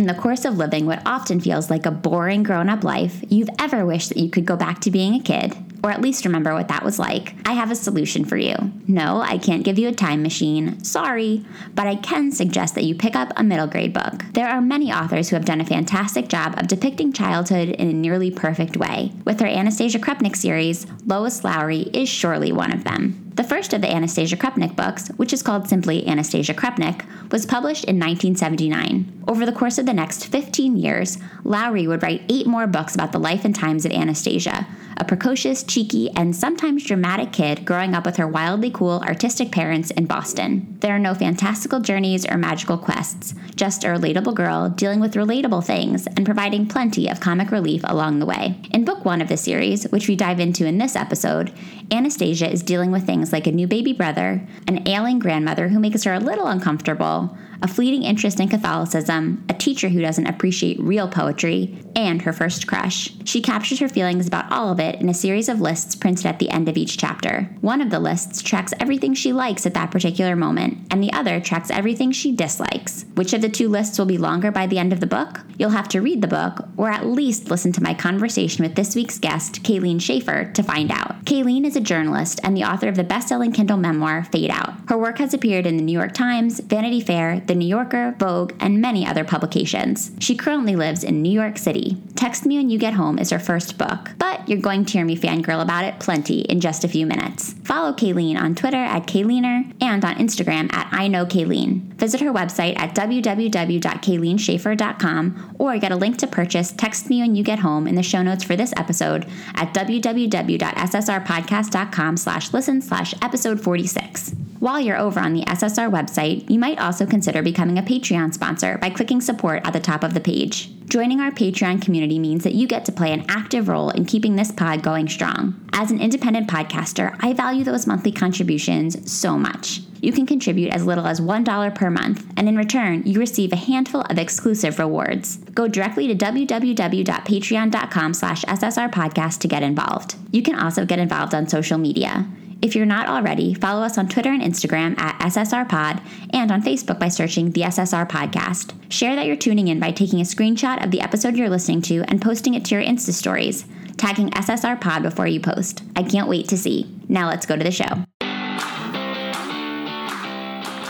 in the course of living what often feels like a boring grown-up life you've ever wished that you could go back to being a kid, or at least remember what that was like, I have a solution for you. No, I can't give you a time machine, sorry, but I can suggest that you pick up a middle grade book. There are many authors who have done a fantastic job of depicting childhood in a nearly perfect way. With her Anastasia Krupnik series, Lois Lowry is surely one of them. The first of the Anastasia Krupnik books, which is called simply Anastasia Krupnik, was published in 1979. Over the course of the next 15 years, Lowry would write 8 more books about the life and times of Anastasia, a precocious, cheeky, and sometimes dramatic kid growing up with her wildly cool, artistic parents in Boston. There are no fantastical journeys or magical quests, just a relatable girl dealing with relatable things and providing plenty of comic relief along the way. In book 1 of the series, which we dive into in this episode, Anastasia is dealing with things like a new baby brother, an ailing grandmother who makes her a little uncomfortable, a fleeting interest in Catholicism, a teacher who doesn't appreciate real poetry, and her first crush. She captures her feelings about all of it in a series of lists printed at the end of each chapter. One of the lists tracks everything she likes at that particular moment, and the other tracks everything she dislikes. Which of the two lists will be longer by the end of the book? You'll have to read the book, or at least listen to my conversation with this week's guest, Kayleen Schaefer, to find out. Kayleen is a journalist and the author of the best-selling Kindle memoir, Fade Out. Her work has appeared in the New York Times, Vanity Fair, The New Yorker, Vogue, and many other publications. She currently lives in New York City. Text Me When You Get Home is her first book, but you're going to hear me fangirl about it plenty in just a few minutes. Follow Kayleen on Twitter at kayleener and on Instagram at iknowkayleen. Visit her website at www.kayleenschaefer.com or get a link to purchase Text Me When You Get Home in the show notes for this episode at www.ssrpodcast.com/listen/episode46. While you're over on the SSR website, you might also consider becoming a Patreon sponsor by clicking support at the top of the page. Joining our Patreon community means that you get to play an active role in keeping this pod going strong. As an independent podcaster, I value those monthly contributions so much. You can contribute as little as $1 per month, and in return, you receive a handful of exclusive rewards. Go directly to www.patreon.com/SSRpodcast to get involved. You can also get involved on social media. If you're not already, follow us on Twitter and Instagram at SSRPod and on Facebook by searching The SSR Podcast. Share that you're tuning in by taking a screenshot of the episode you're listening to and posting it to your Insta stories, tagging SSRPod before you post. I can't wait to see. Now let's go to the show.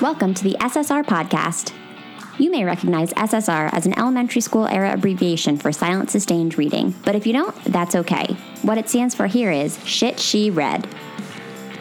Welcome to the SSR Podcast. You may recognize SSR as an elementary school era abbreviation for silent sustained reading, but if you don't, that's okay. What it stands for here is Shit She Read.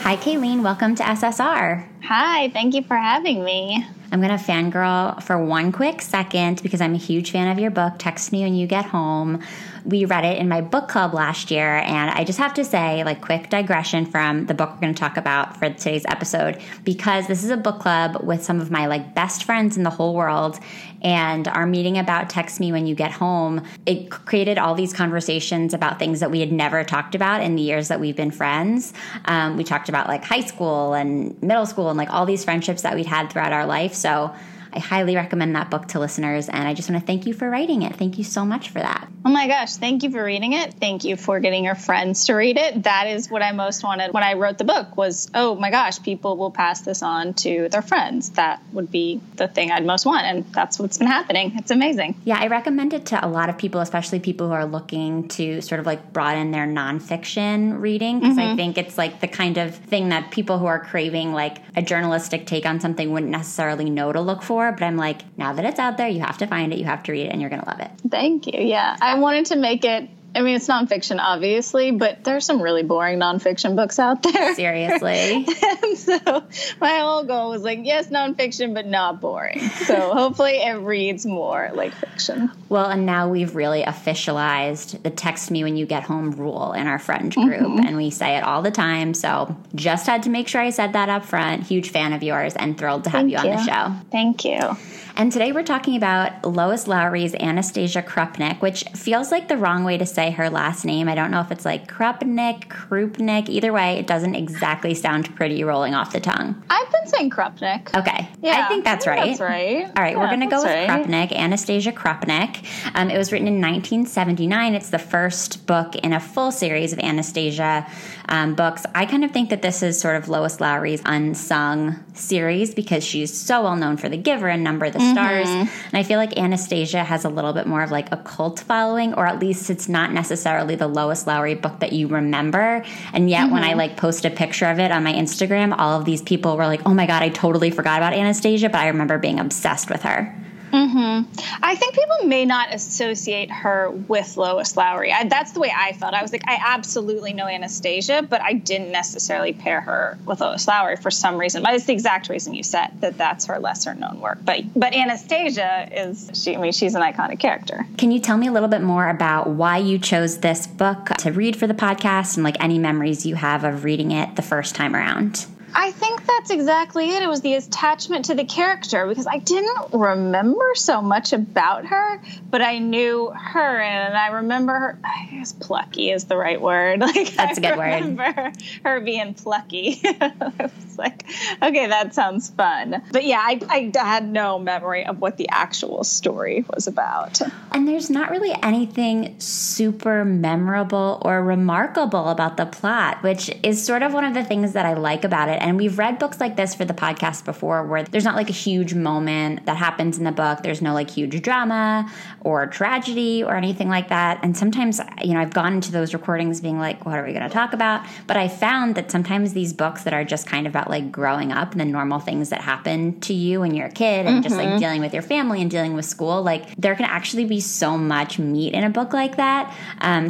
Hi, Kayleen. Welcome to SSR. Hi. Thank you for having me. I'm going to fangirl for one quick second because I'm a huge fan of your book, Text Me When You Get Home. We read it in my book club last year, and I just have to say, like, quick digression from the book we're going to talk about for today's episode, because this is a book club with some of my, like, best friends in the whole world, and our meeting about Text Me When You Get Home, it created all these conversations about things that we had never talked about in the years that we've been friends. We talked about, like, high school and middle school and, like, all these friendships that we'd had throughout our life. So I highly recommend that book to listeners, and I just want to thank you for writing it. Thank you so much for that. Oh my gosh, thank you for reading it. Thank you for getting your friends to read it. That is what I most wanted when I wrote the book was, oh my gosh, people will pass this on to their friends. That would be the thing I'd most want, and that's what's been happening. It's amazing. Yeah, I recommend it to a lot of people, especially people who are looking to sort of, like, broaden their nonfiction reading, because I think it's, like, the kind of thing that people who are craving, like, a journalistic take on something wouldn't necessarily know to look for. But I'm like, now that it's out there, you have to find it, you have to read it, and you're going to love it. Thank you. Yeah. I wanted to make it I mean, it's nonfiction, obviously, but there's some really boring nonfiction books out there. Seriously. And so my whole goal was like, yes, nonfiction, but not boring. So hopefully it reads more like fiction. Well, and now we've really officialized the Text Me When You Get Home rule in our friend group, mm-hmm. and we say it all the time. So just had to make sure I said that up front. Huge fan of yours and thrilled to have you on the show. Thank you. And today we're talking about Lois Lowry's Anastasia Krupnik, which feels like the wrong way to say her last name. I don't know if it's like Krupnik. Either way, it doesn't exactly sound pretty rolling off the tongue. I've been saying Krupnik. Okay. Yeah, I think that's right. All right, yeah, we're going to go with Krupnik, Anastasia Krupnik. It was written in 1979. It's the first book in a full series of Anastasia books. I kind of think that this is sort of Lois Lowry's unsung series because she's so well known for The Giver and Number the Stars. Mm-hmm. And I feel like Anastasia has a little bit more of like a cult following, or at least it's not necessarily the Lois Lowry book that you remember. And yet when I like post a picture of it on my Instagram, all of these people were like, oh my God, I totally forgot about Anastasia, but I remember being obsessed with her. Mm-hmm. I think people may not associate her with Lois Lowry. That's the way I felt. I was like, I absolutely know Anastasia, but I didn't necessarily pair her with Lois Lowry for some reason. But it's the exact reason you said that that's her lesser known work. But Anastasia is, she's an iconic character. Can you tell me a little bit more about why you chose this book to read for the podcast and like any memories you have of reading it the first time around? I think that's exactly it. It was the attachment to the character because I didn't remember so much about her, but I knew her and I remember her. I guess plucky is the right word. Like, that's a good word. I remember her being plucky. I was like, okay, that sounds fun. But yeah, I had no memory of what the actual story was about. And there's not really anything super memorable or remarkable about the plot, which is sort of one of the things that I like about it. And we've read books like this for the podcast before where there's not like a huge moment that happens in the book. There's no like huge drama or tragedy or anything like that. And sometimes, you know, I've gone into those recordings being like, what are we going to talk about? But I found that sometimes these books that are just kind of about like growing up and the normal things that happen to you when you're a kid and just like dealing with your family and dealing with school, like there can actually be so much meat in a book like that.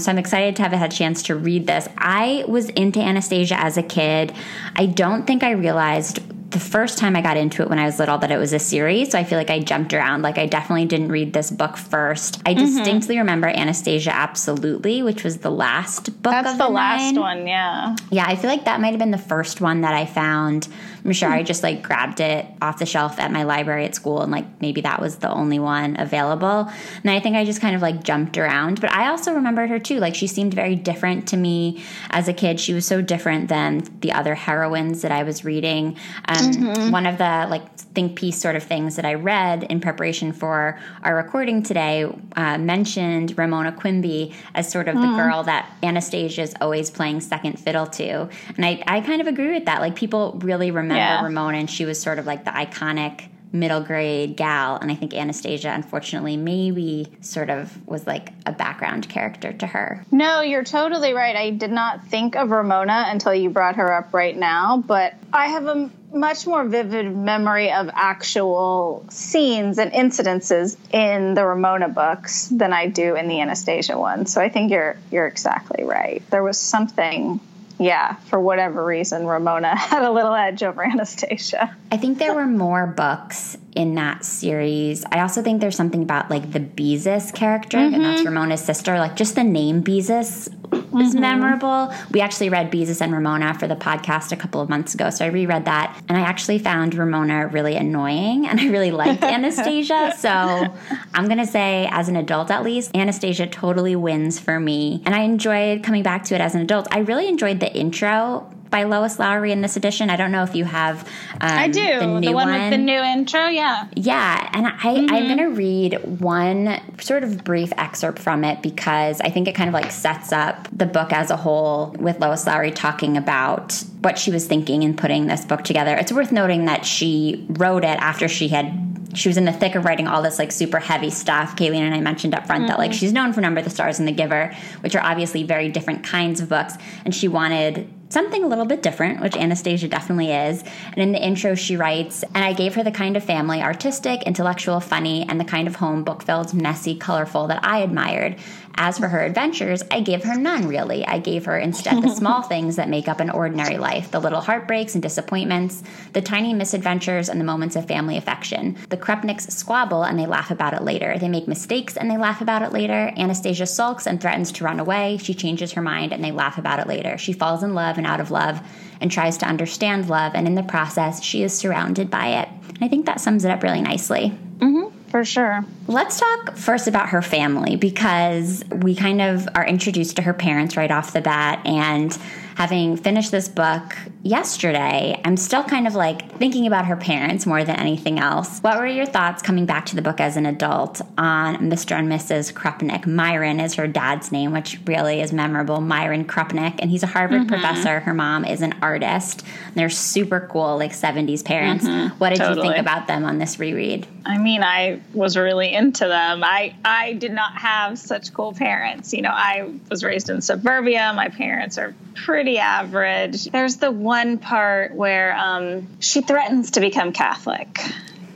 So I'm excited to have had a chance to read this. I was into Anastasia as a kid. I don't think I realized the first time I got into it when I was little that it was a series. So I feel like I jumped around. Like I definitely didn't read this book first. I distinctly remember Anastasia Absolutely, which was the last book of the line. That's the last one, yeah. Yeah, I feel like that might have been the first one that I found. I'm sure I just like grabbed it off the shelf at my library at school and like maybe that was the only one available. And I think I just kind of like jumped around. But I also remembered her too. Like she seemed very different to me as a kid. She was so different than the other heroines that I was reading. One of the like think piece sort of things that I read in preparation for our recording today mentioned Ramona Quimby as sort of the girl that Anastasia is always playing second fiddle to. And I kind of agree with that. Like people really remember Ramona and she was sort of like the iconic middle grade gal. And I think Anastasia, unfortunately, maybe sort of was like a background character to her. No, you're totally right. I did not think of Ramona until you brought her up right now, but I have a much more vivid memory of actual scenes and incidences in the Ramona books than I do in the Anastasia one. So I think you're exactly right. There was something... Yeah, for whatever reason, Ramona had a little edge over Anastasia. I think there were more books in that series. I also think there's something about, like, the Beezus character, and that's Ramona's sister. Like, just the name Beezus is memorable. We actually read Beezus and Ramona for the podcast a couple of months ago, so I reread that. And I actually found Ramona really annoying, and I really liked Anastasia. So I'm going to say, as an adult at least, Anastasia totally wins for me. And I enjoyed coming back to it as an adult. I really enjoyed the intro by Lois Lowry in this edition. I don't know if you have I do. The new one with the new intro, yeah. Yeah, and I'm going to read one sort of brief excerpt from it because I think it kind of like sets up the book as a whole with Lois Lowry talking about what she was thinking in putting this book together. It's worth noting that she wrote it after she was in the thick of writing all this, like, super heavy stuff. Kayleen and I mentioned up front that, like, she's known for Number the Stars and The Giver, which are obviously very different kinds of books. And she wanted something a little bit different, which Anastasia definitely is. And in the intro, she writes, "And I gave her the kind of family, artistic, intellectual, funny, and the kind of home, book-filled, messy, colorful, that I admired. As for her adventures, I give her none, really. I gave her instead the small things that make up an ordinary life, the little heartbreaks and disappointments, the tiny misadventures and the moments of family affection. The Krupniks squabble and they laugh about it later. They make mistakes and they laugh about it later. Anastasia sulks and threatens to run away. She changes her mind and they laugh about it later. She falls in love and out of love and tries to understand love, and in the process, she is surrounded by it. And I think that sums it up really nicely. Mm-hmm. For sure. Let's talk first about her family, because we kind of are introduced to her parents right off the bat. And having finished this book yesterday, I'm still kind of like thinking about her parents more than anything else. What were your thoughts coming back to the book as an adult on Mr. and Mrs. Krupnik? Myron is her dad's name, which really is memorable. Myron Krupnik. And he's a Harvard professor. Her mom is an artist. They're super cool, like 70s parents. Mm-hmm. What did you think about them on this reread? I mean, I was really into them. I did not have such cool parents. You know, I was raised in suburbia. My parents are pretty average. There's the one part where she threatens to become Catholic.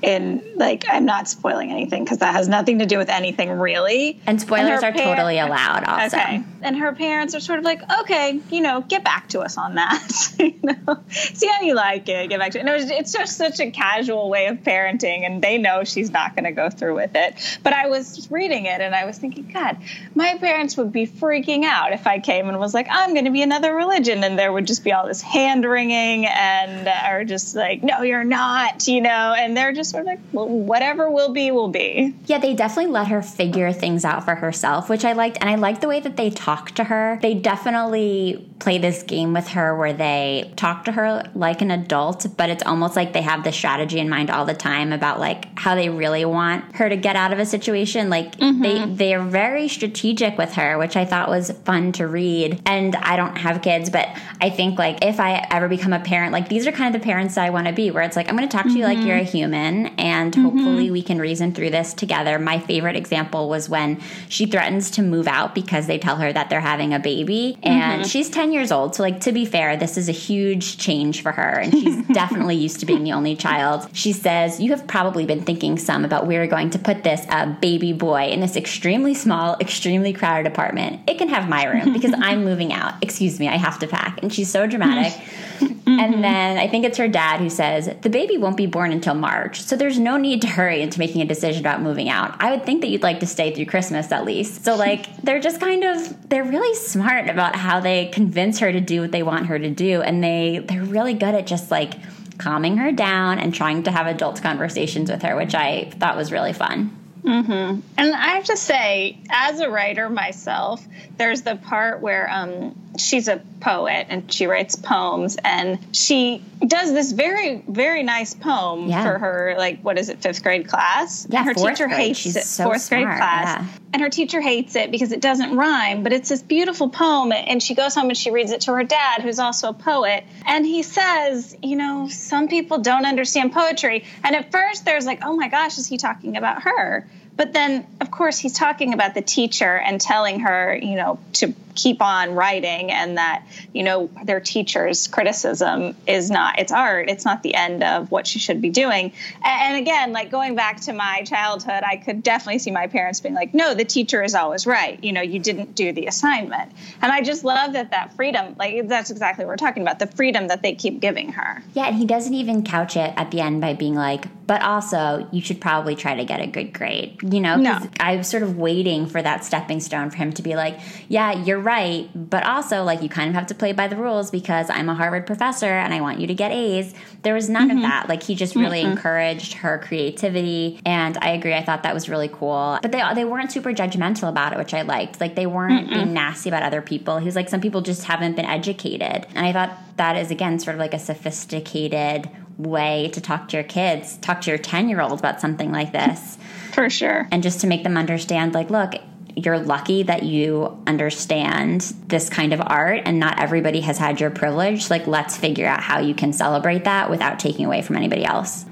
And, like, I'm not spoiling anything because that has nothing to do with anything, really. And spoilers are totally allowed also. Okay. And her parents are sort of like, okay, you know, get back to us on that. You know, see how you like it, get back to it. And it's just such a casual way of parenting, and they know she's not going to go through with it. But I was reading it, and I was thinking, God, my parents would be freaking out if I came and was like, I'm going to be another religion. And there would just be all this hand-wringing and or just like, no, you're not, you know. And they're just sort of like, well, whatever will be, will be. Yeah, they definitely let her figure things out for herself, which I liked. And I liked the way that they talk to her. They definitely play this game with her where they talk to her like an adult, but it's almost like they have the strategy in mind all the time about like how they really want her to get out of a situation. Like they are very strategic with her, which I thought was fun to read. And I don't have kids, but I think like if I ever become a parent, like these are kind of the parents that I want to be, where it's like, I'm going to talk to you like you're a human. And hopefully we can reason through this together. My favorite example was when she threatens to move out because they tell her that they're having a baby. And she's 10 years old. So, like, to be fair, this is a huge change for her. And she's definitely used to being the only child. She says, you have probably been thinking some about where you're going to put this baby boy in this extremely small, extremely crowded apartment. It can have my room because I'm moving out. Excuse me, I have to pack. And she's so dramatic. And then I think it's her dad who says, the baby won't be born until March. So there's no need to hurry into making a decision about moving out. I would think that you'd like to stay through Christmas at least. So, like, they're just kind of, they're really smart about how they convince her to do what they want her to do. And they're really good at just, like, calming her down and trying to have adult conversations with her, which I thought was really fun. Mm-hmm. And I have to say, as a writer myself, there's the part where she's a poet and she writes poems, and she does this very, very nice poem for her, like, what is it, fifth grade class? Yeah, and her teacher hates it. So fourth grade class. Yeah. And her teacher hates it because it doesn't rhyme, but it's this beautiful poem. And she goes home and she reads it to her dad, who's also a poet. And he says, you know, some people don't understand poetry. And at first there's like, oh my gosh, is he talking about her? But then, of course, he's talking about the teacher and telling her, you know, to keep on writing, and that, you know, their teacher's criticism is not, it's art. It's not the end of what she should be doing. And again, like, going back to my childhood, I could definitely see my parents being like, no, the teacher is always right. You know, you didn't do the assignment. And I just love that freedom, like, that's exactly what we're talking about, the freedom that they keep giving her. Yeah, and he doesn't even couch it at the end by being like, but also, you should probably try to get a good grade, you know? No. I was sort of waiting for that stepping stone for him to be like, yeah, you're right, but also, like, you kind of have to play by the rules because I'm a Harvard professor and I want you to get A's. There was none of that. Like, he just really encouraged her creativity, and I agree. I thought that was really cool. But they weren't super judgmental about it, which I liked. Like, they weren't being nasty about other people. He was like, some people just haven't been educated. And I thought that is, again, sort of like a sophisticated way to talk to your kids, talk to your 10-year-old about something like this. For sure. And just to make them understand, like, look, you're lucky that you understand this kind of art, and not everybody has had your privilege. Like, let's figure out how you can celebrate that without taking away from anybody else.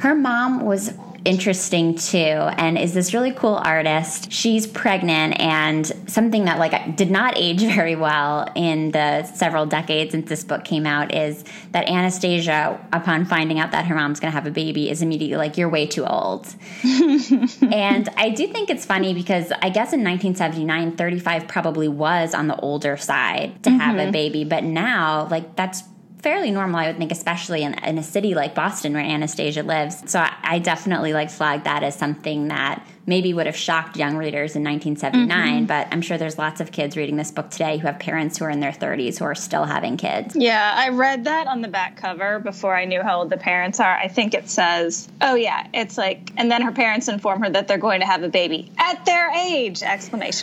Her mom was interesting too, and is this really cool artist. She's pregnant, and something that like did not age very well in the several decades since this book came out is that Anastasia, upon finding out that her mom's going to have a baby, is immediately like, you're way too old. And I do think it's funny because I guess in 1979, 35 probably was on the older side to have a baby, but now like that's fairly normal, I would think, especially in a city like Boston where Anastasia lives. So I definitely like flagged that as something that maybe would have shocked young readers in 1979, but I'm sure there's lots of kids reading this book today who have parents who are in their 30s who are still having kids. Yeah, I read that on the back cover before I knew how old the parents are. I think it says, oh yeah, it's like, and then her parents inform her that they're going to have a baby at their age, ! And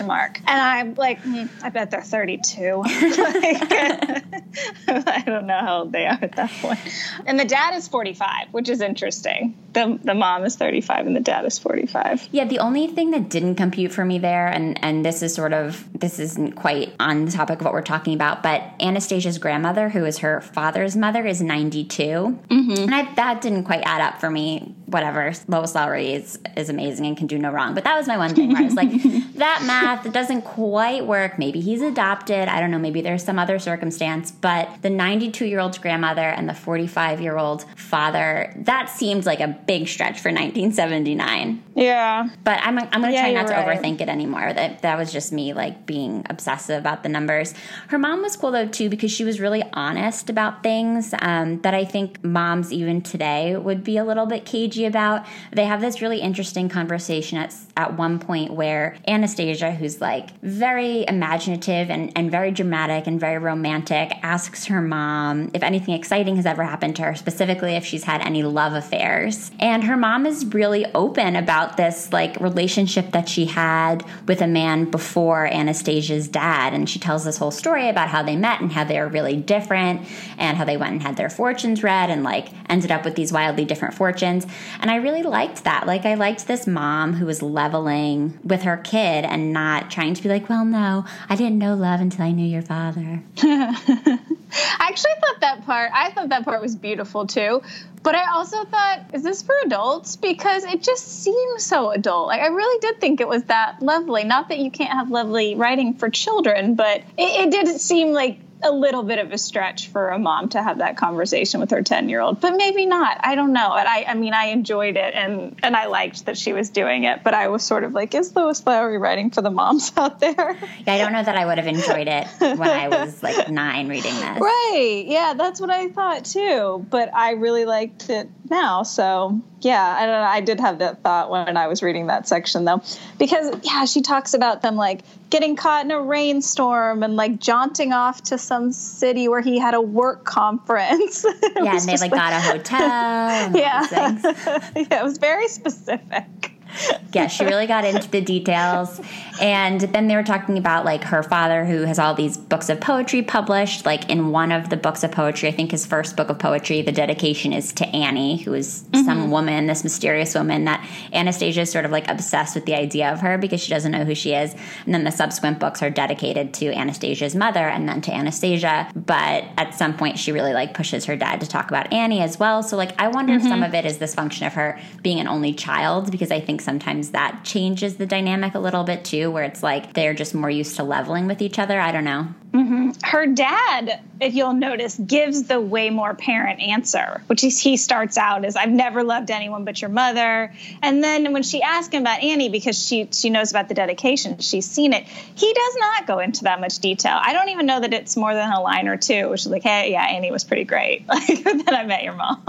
I'm like, I bet they're 32. I don't know how old they are at that point. And the dad is 45, which is interesting. The mom is 35 and the dad is 45. Yeah, the only thing that didn't compute for me there, and this is sort of, this isn't quite on the topic of what we're talking about, but Anastasia's grandmother, who is her father's mother, is 92. And that didn't quite add up for me. Whatever, Lois Lowry is amazing and can do no wrong. But that was my one thing where I was like, that math, it doesn't quite work. Maybe he's adopted. I don't know. Maybe there's some other circumstance. But the 92-year-old grandmother and the 45-year-old father, that seemed like a big stretch for 1979. Yeah. But I'm going to try not to overthink it anymore. That was just me like being obsessive about the numbers. Her mom was cool though too because she was really honest about things that I think moms even today would be a little bit cagey about. They have this really interesting conversation at one point where Anastasia, who's like very imaginative and very dramatic and very romantic, asks her mom if anything exciting has ever happened to her, specifically if she's had any love affairs. And her mom is really open about this like relationship that she had with a man before Anastasia's dad. And she tells this whole story about how they met and how they were really different and how they went and had their fortunes read and like ended up with these wildly different fortunes. And I really liked that. Like I liked this mom who was leveling with her kid and not trying to be like, well, no, I didn't know love until I knew your father. I thought that part was beautiful too. But I also thought, is this for adults? Because it just seems so adult. Like I really did think it was that lovely. Not that you can't have lovely writing for children, but it didn't seem like a little bit of a stretch for a mom to have that conversation with her 10-year-old, but maybe not. I don't know. And I mean, I enjoyed it and I liked that she was doing it, but I was sort of like, is Lois Lowry writing for the moms out there? Yeah, I don't know that I would have enjoyed it when I was like 9 reading this. Right. Yeah, that's what I thought too, but I really liked it now. So yeah, I don't know. I did have that thought when I was reading that section though, because yeah, she talks about them like getting caught in a rainstorm and like jaunting off to some city where he had a work conference. Yeah, and they like got a hotel. Yeah, it was very specific. Yeah, she really got into the details. And then they were talking about like her father who has all these books of poetry published. Like in one of the books of poetry, I think his first book of poetry, the dedication is to Annie, who is some woman, this mysterious woman that Anastasia is sort of like obsessed with the idea of her because she doesn't know who she is. And then the subsequent books are dedicated to Anastasia's mother and then to Anastasia. But at some point she really like pushes her dad to talk about Annie as well. So like I wonder if some of it is this function of her being an only child, because I think sometimes that changes the dynamic a little bit too, where it's like they're just more used to leveling with each other. I don't know. Her dad, if you'll notice, gives the way more parent answer, which is he starts out as, I've never loved anyone but your mother. And then when she asks him about Annie, because she knows about the dedication, she's seen it, he does not go into that much detail. I don't even know that it's more than a line or two, which is like, hey, yeah, Annie was pretty great. Like, then I met your mom.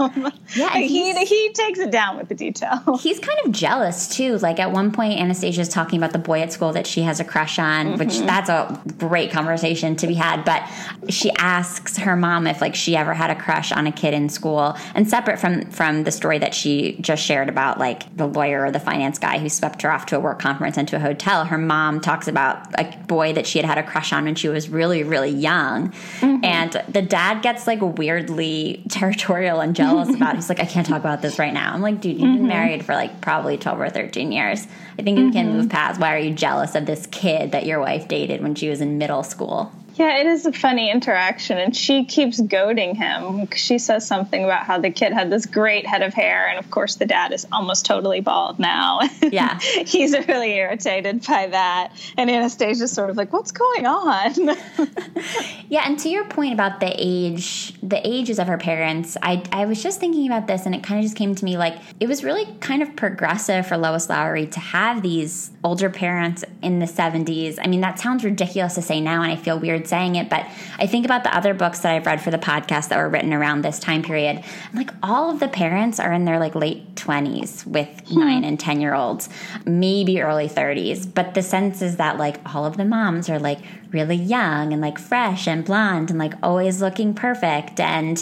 Yeah, like, he takes it down with the detail. He's kind of jealous too. Like at one point, Anastasia's talking about the boy at school that she has a crush on, which that's a great conversation to be had, but she asks her mom if like she ever had a crush on a kid in school, and separate from the story that she just shared about like the lawyer or the finance guy who swept her off to a work conference and to a hotel, her mom talks about a boy that she had a crush on when she was really, really young. And the dad gets like weirdly territorial and jealous about it. He's like, I can't talk about this right now. I'm like, dude, you've been married for like probably 12 or 13 years. I think you can move past. Why are you jealous of this kid that your wife dated when she was in middle school? Yeah, it is a funny interaction, and she keeps goading him. She says something about how the kid had this great head of hair, and of course the dad is almost totally bald now. Yeah. He's really irritated by that, and Anastasia's sort of like, what's going on? Yeah, and to your point about the ages of her parents, I was just thinking about this, and it kind of just came to me like it was really kind of progressive for Lois Lowry to have these older parents in the 70s. I mean, that sounds ridiculous to say now, and I feel weird saying it, but I think about the other books that I've read for the podcast that were written around this time period. I'm like, all of the parents are in their like late 20s with 9 and 10-year olds, maybe early 30s. But the sense is that like all of the moms are like really young and like fresh and blonde and like always looking perfect and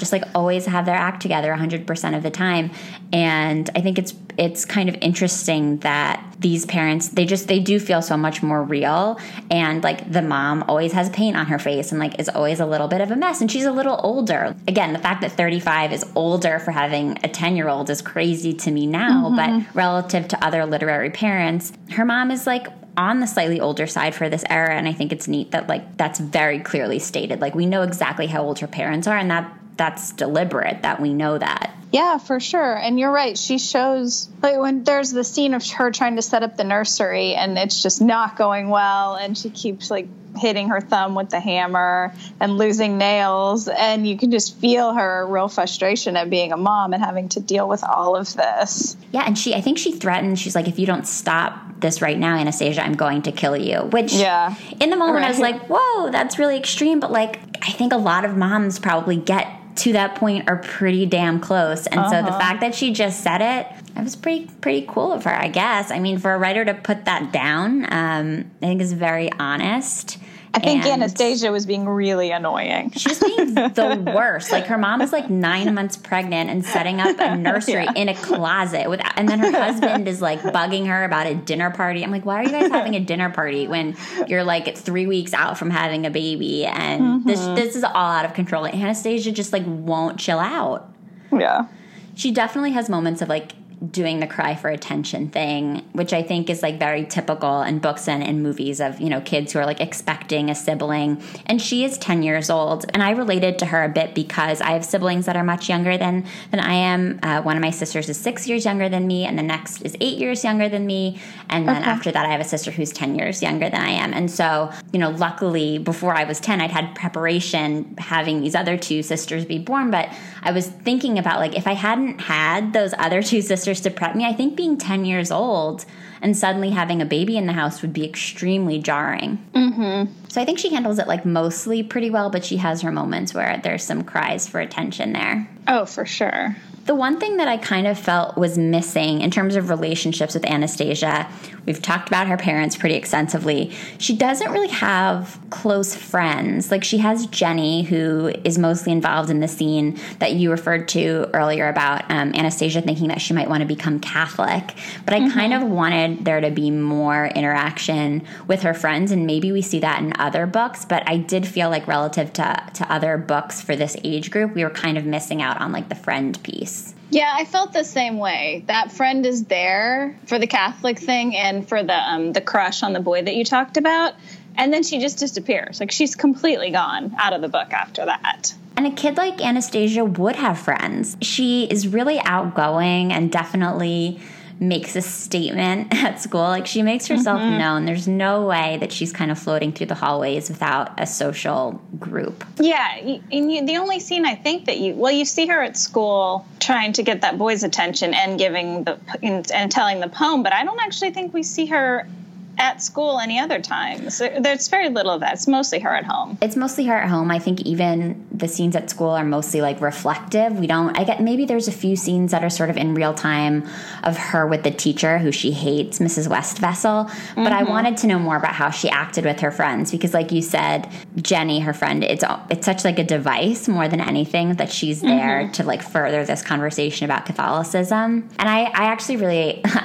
just like always have their act together 100% of the time. And I think it's kind of interesting that these parents, they do feel so much more real. And like the mom always has paint on her face and like is always a little bit of a mess. And she's a little older. Again, the fact that 35 is older for having a 10-year-old is crazy to me now. But relative to other literary parents, her mom is like on the slightly older side for this era. And I think it's neat that like that's very clearly stated. Like we know exactly how old her parents are, and that's deliberate that we know that. Yeah, for sure. And you're right. She shows, like, when there's the scene of her trying to set up the nursery and it's just not going well, and she keeps like hitting her thumb with the hammer and losing nails, and you can just feel her real frustration at being a mom and having to deal with all of this. Yeah, and I think she threatened, she's like, if you don't stop this right now, Anastasia, I'm going to kill you, which in the moment I was like, whoa, that's really extreme. But like, I think a lot of moms probably get to that point are pretty damn close. And so the fact that she just said it, that was pretty cool of her, I guess. I mean, for a writer to put that down, I think is very honest. I think Anastasia was being really annoying. She was being the worst. Like, her mom is like 9 months pregnant and setting up a nursery in a closet. And then her husband is like bugging her about a dinner party. I'm like, why are you guys having a dinner party when you're like 3 weeks out from having a baby? And this is all out of control. Like, Anastasia just like won't chill out. Yeah. She definitely has moments of like doing the cry for attention thing, which I think is like very typical in books and in movies of, you know, kids who are like expecting a sibling. And she is 10 years old. And I related to her a bit because I have siblings that are much younger than I am. One of my sisters is 6 years younger than me, and the next is 8 years younger than me. And then after that, I have a sister who's 10 years younger than I am. And so, you know, luckily before I was 10, I'd had preparation having these other two sisters be born. But I was thinking about like, if I hadn't had those other two sisters to prep me, I think being 10 years old and suddenly having a baby in the house would be extremely jarring. So I think she handles it like mostly pretty well, but she has her moments where there's some cries for attention there. Oh, for sure. The one thing that I kind of felt was missing in terms of relationships with Anastasia, we've talked about her parents pretty extensively. She doesn't really have close friends. Like, she has Jenny, who is mostly involved in the scene that you referred to earlier about Anastasia thinking that she might want to become Catholic. But I kind of wanted there to be more interaction with her friends, and maybe we see that in other books. But I did feel like relative to other books for this age group, we were kind of missing out on like the friend piece. Yeah, I felt the same way. That friend is there for the Catholic thing and for the crush on the boy that you talked about. And then she just disappears. Like, she's completely gone out of the book after that. And a kid like Anastasia would have friends. She is really outgoing and definitely makes a statement at school. Like, she makes herself known. There's no way that she's kind of floating through the hallways without a social group. Yeah, and the only scene I think that you see her at school trying to get that boy's attention and telling the poem, but I don't actually think we see her at school any other time. So there's very little of that. It's mostly her at home. I think even the scenes at school are mostly like reflective. Maybe there's a few scenes that are sort of in real time of her with the teacher who she hates, Mrs. Westvessel. But I wanted to know more about how she acted with her friends, because like you said, Jenny, her friend, it's such like a device more than anything, that she's there to like further this conversation about Catholicism. And I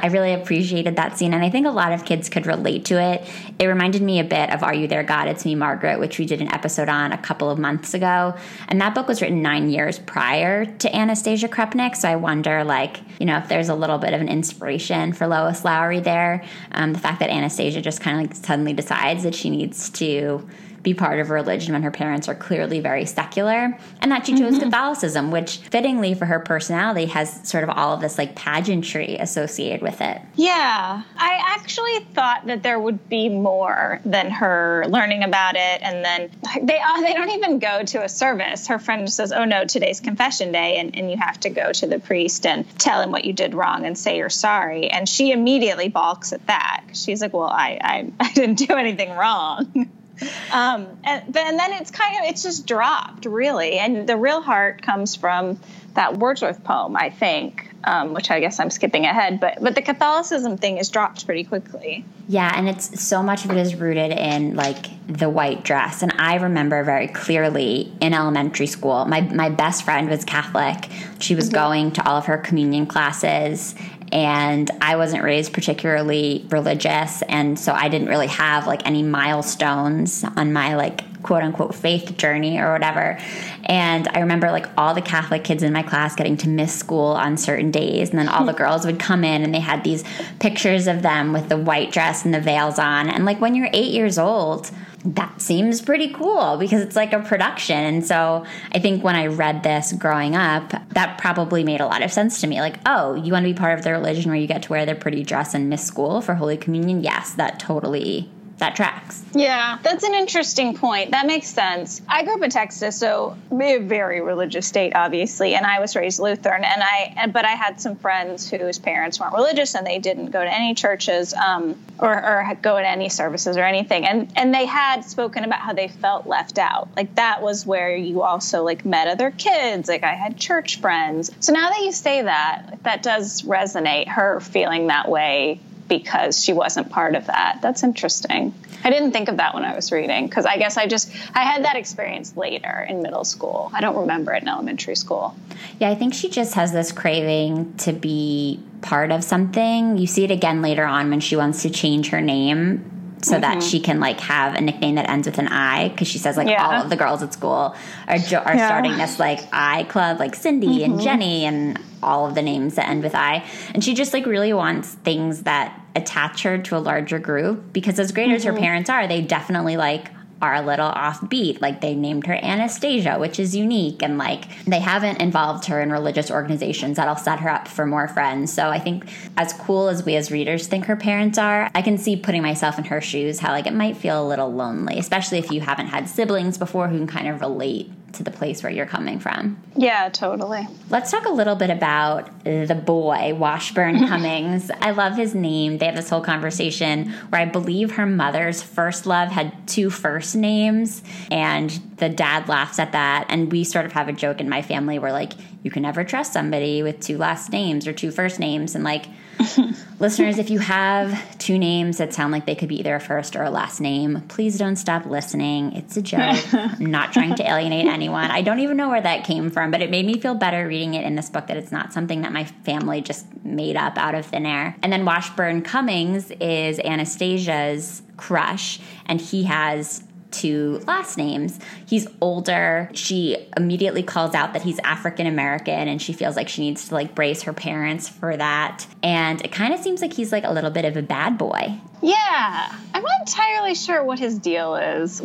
really appreciated that scene. And I think a lot of kids could relate to it. It reminded me a bit of Are You There, God? It's Me, Margaret, which we did an episode on a couple of months ago. And that book was written 9 years prior to Anastasia Krupnik. So I wonder, like, you know, if there's a little bit of an inspiration for Lois Lowry there. The fact that Anastasia just kind of like suddenly decides that she needs to be part of a religion when her parents are clearly very secular, and that she chose Catholicism, which fittingly for her personality has sort of all of this like pageantry associated with it. Yeah. I actually thought that there would be more than her learning about it. And then they don't even go to a service. Her friend says, oh no, today's confession day. And you have to go to the priest and tell him what you did wrong and say you're sorry. And she immediately balks at that. She's like, well, I didn't do anything wrong. And then it's just dropped, really. And the real heart comes from that Wordsworth poem, I think, which I guess I'm skipping ahead. But the Catholicism thing is dropped pretty quickly. Yeah, and it's so much of it is rooted in, like, the white dress. And I remember very clearly in elementary school, my best friend was Catholic. She was going to all of her communion classes. And I wasn't raised particularly religious, and so I didn't really have, like, any milestones on my, like, quote-unquote faith journey or whatever. And I remember, like, all the Catholic kids in my class getting to miss school on certain days, and then all the girls would come in, and they had these pictures of them with the white dress and the veils on. And, like, when you're 8 years old, that seems pretty cool because it's like a production. And so I think when I read this growing up, that probably made a lot of sense to me. Like, oh, you want to be part of the religion where you get to wear their pretty dress and miss school for Holy Communion? Yes, that tracks. Yeah, that's an interesting point. That makes sense. I grew up in Texas, so a very religious state, obviously, and I was raised Lutheran. But I had some friends whose parents weren't religious, and they didn't go to any churches or go to any services or anything. And they had spoken about how they felt left out. Like, that was where you also, like, met other kids. Like, I had church friends. So now that you say that, that does resonate, her feeling that way, because she wasn't part of that. That's interesting. I didn't think of that when I was reading, because I guess I had that experience later in middle school. I don't remember it in elementary school. Yeah, I think she just has this craving to be part of something. You see it again later on when she wants to change her name so that she can, like, have a nickname that ends with an I, because she says, like, all of the girls at school are starting this, like, I club, like Cindy and Jenny and all of the names that end with I. And she just, like, really wants things that attach her to a larger group, because as great as her parents are, they definitely, like, are a little offbeat. Like, they named her Anastasia, which is unique, and, like, they haven't involved her in religious organizations. That'll set her up for more friends. So I think, as cool as we as readers think her parents are, I can see, putting myself in her shoes, how, like, it might feel a little lonely, especially if you haven't had siblings before who can kind of relate to the place where you're coming from. Yeah, totally. Let's talk a little bit about the boy, Washburn Cummings. I love his name. They have this whole conversation where I believe her mother's first love had two first names, and the dad laughs at that. And we sort of have a joke in my family where, like, you can never trust somebody with two last names or two first names. And, like, listeners, if you have two names that sound like they could be either a first or a last name, please don't stop listening. It's a joke. I'm not trying to alienate anyone. I don't even know where that came from, but it made me feel better reading it in this book, that it's not something that my family just made up out of thin air. And then Washburn Cummings is Anastasia's crush, and he has two last names. He's older. She immediately calls out that he's African American, and she feels like she needs to, like, brace her parents for that. And it kind of seems like he's, like, a little bit of a bad boy. Yeah. I'm not entirely sure what his deal is.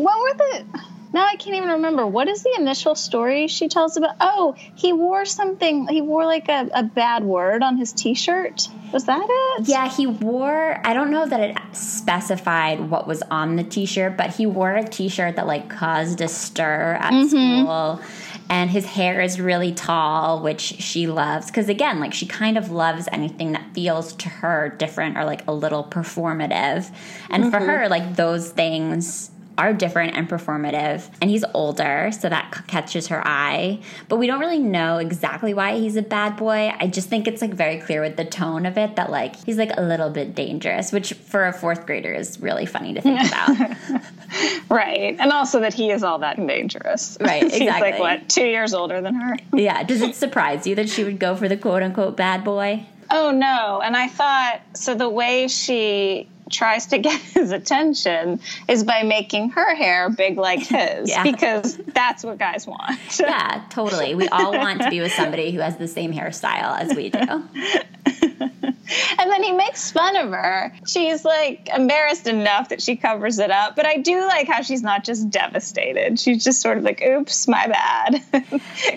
Now I can't even remember. What is the initial story she tells about? Oh, he wore something. He wore, like, a bad word on his T-shirt. Was that it? Yeah, he wore, I don't know that it specified what was on the T-shirt, but he wore a T-shirt that, like, caused a stir at school. And his hair is really tall, which she loves. Because, again, like, she kind of loves anything that feels to her different or, like, a little performative. And for her, like, those things are different and performative. And he's older, so that catches her eye. But we don't really know exactly why he's a bad boy. I just think it's, like, very clear with the tone of it that, like, he's, like, a little bit dangerous, which for a fourth grader is really funny to think about. Right. And also that he is all that dangerous. Right, exactly. He's, like, what, 2 years older than her? Yeah. Does it surprise you that she would go for the quote-unquote bad boy? Oh, no. And I thought, so the way she tries to get his attention is by making her hair big like his, because that's what guys want. Yeah, totally. We all want to be with somebody who has the same hairstyle as we do. And then he makes fun of her. She's like embarrassed enough that she covers it up. But I do like how she's not just devastated. She's just sort of like, oops, my bad.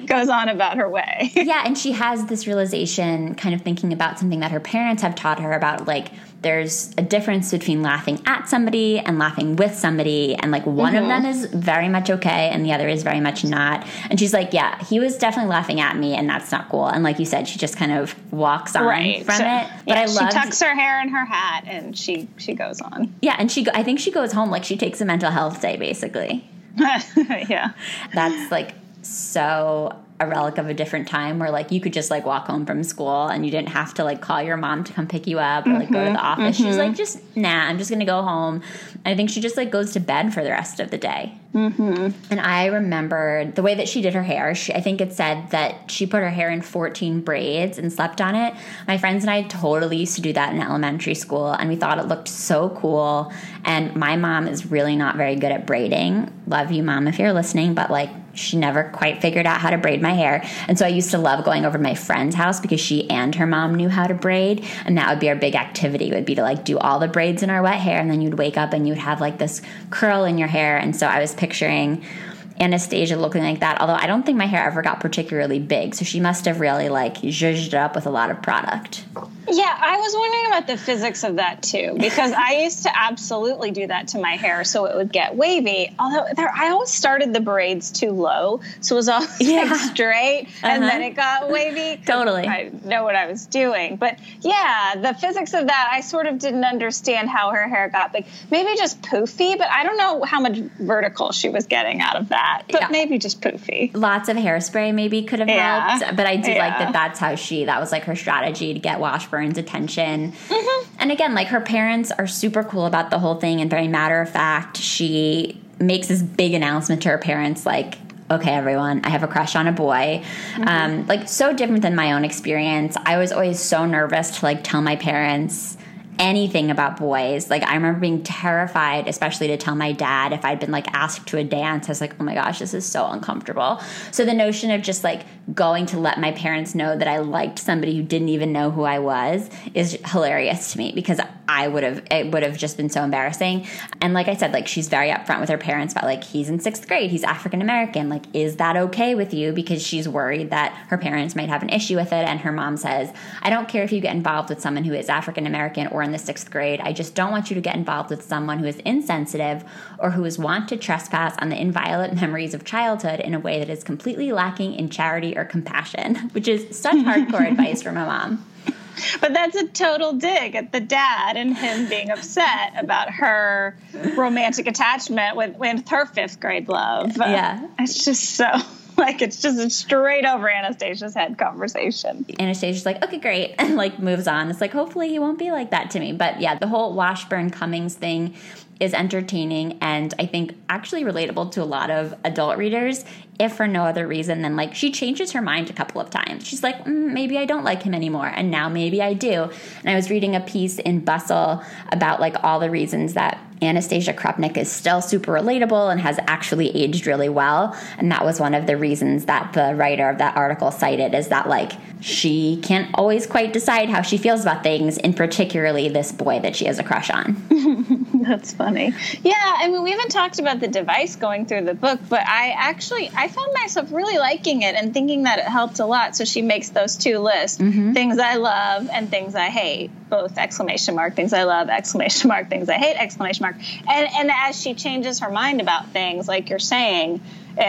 Goes on about her way. Yeah. And she has this realization kind of thinking about something that her parents have taught her about, like, there's a difference between laughing at somebody and laughing with somebody. And like one of them is very much okay and the other is very much not. And she's like, yeah, he was definitely laughing at me and that's not cool. And like you said, she just kind of walks on from it. But yeah, she tucks her hair in her hat and she goes on. Yeah. And I think she goes home, like she takes a mental health day basically. Yeah. That's like so a relic of a different time where like you could just like walk home from school and you didn't have to like call your mom to come pick you up or like go to the office. She's like, just I'm just going to go home. And I think she just like goes to bed for the rest of the day. And I remembered the way that she did her hair. I think it said that she put her hair in 14 braids and slept on it. My friends and I totally used to do that in elementary school, and we thought it looked so cool. And my mom is really not very good at braiding. Love you, Mom, if you're listening, but like she never quite figured out how to braid my hair. And so I used to love going over to my friend's house because she and her mom knew how to braid, and that would be our big activity, would be to like do all the braids in our wet hair, and then you'd wake up and you'd have like this curl in your hair. And so I was picturing Anastasia looking like that, although I don't think my hair ever got particularly big, so she must have really like zhuzhed it up with a lot of product. Yeah, I was wondering about the physics of that too, because I used to absolutely do that to my hair so it would get wavy, although I always started the braids too low, so it was all like straight and then it got wavy. Totally. I know what I was doing, but yeah, the physics of that, I sort of didn't understand how her hair got big. Maybe just poofy, but I don't know how much vertical she was getting out of that. But maybe just poofy. Lots of hairspray maybe could have helped. But I do like that that's how that was like her strategy to get Washburn's attention. And again, like her parents are super cool about the whole thing and very matter of fact. She makes this big announcement to her parents like, okay, everyone, I have a crush on a boy. Like so different than my own experience. I was always so nervous to like tell my parents anything about boys. Like I remember being terrified, especially to tell my dad if I'd been like asked to a dance. I was like, oh my gosh, this is so uncomfortable. So the notion of just like going to let my parents know that I liked somebody who didn't even know who I was is hilarious to me, because it would have just been so embarrassing. And like I said, like she's very upfront with her parents about like, he's in 6th grade, he's African American, like, is that okay with you? Because she's worried that her parents might have an issue with it. And her mom says, I don't care if you get involved with someone who is African American or in the 6th grade. I just don't want you to get involved with someone who is insensitive or who is wont to trespass on the inviolate memories of childhood in a way that is completely lacking in charity or compassion, which is such hardcore advice from a mom. But that's a total dig at the dad and him being upset about her romantic attachment with her 5th grade love. Yeah. It's just so... like, it's just a straight over Anastasia's head conversation. Anastasia's like, okay, great, and, like, moves on. It's like, hopefully he won't be like that to me. But, yeah, the whole Washburn Cummings thing is entertaining and I think actually relatable to a lot of adult readers, if for no other reason than, like, she changes her mind a couple of times. She's like, maybe I don't like him anymore, and now maybe I do. And I was reading a piece in Bustle about, like, all the reasons that Anastasia Krupnik is still super relatable and has actually aged really well. And that was one of the reasons that the writer of that article cited, is that, like, she can't always quite decide how she feels about things, and particularly this boy that she has a crush on. That's funny. Yeah, I mean, we haven't talked about the device going through the book, but I found myself really liking it and thinking that it helped a lot. So she makes those two lists, things I love and things I hate, both ! Things I love, ! Things I hate, ! And as she changes her mind about things, like you're saying,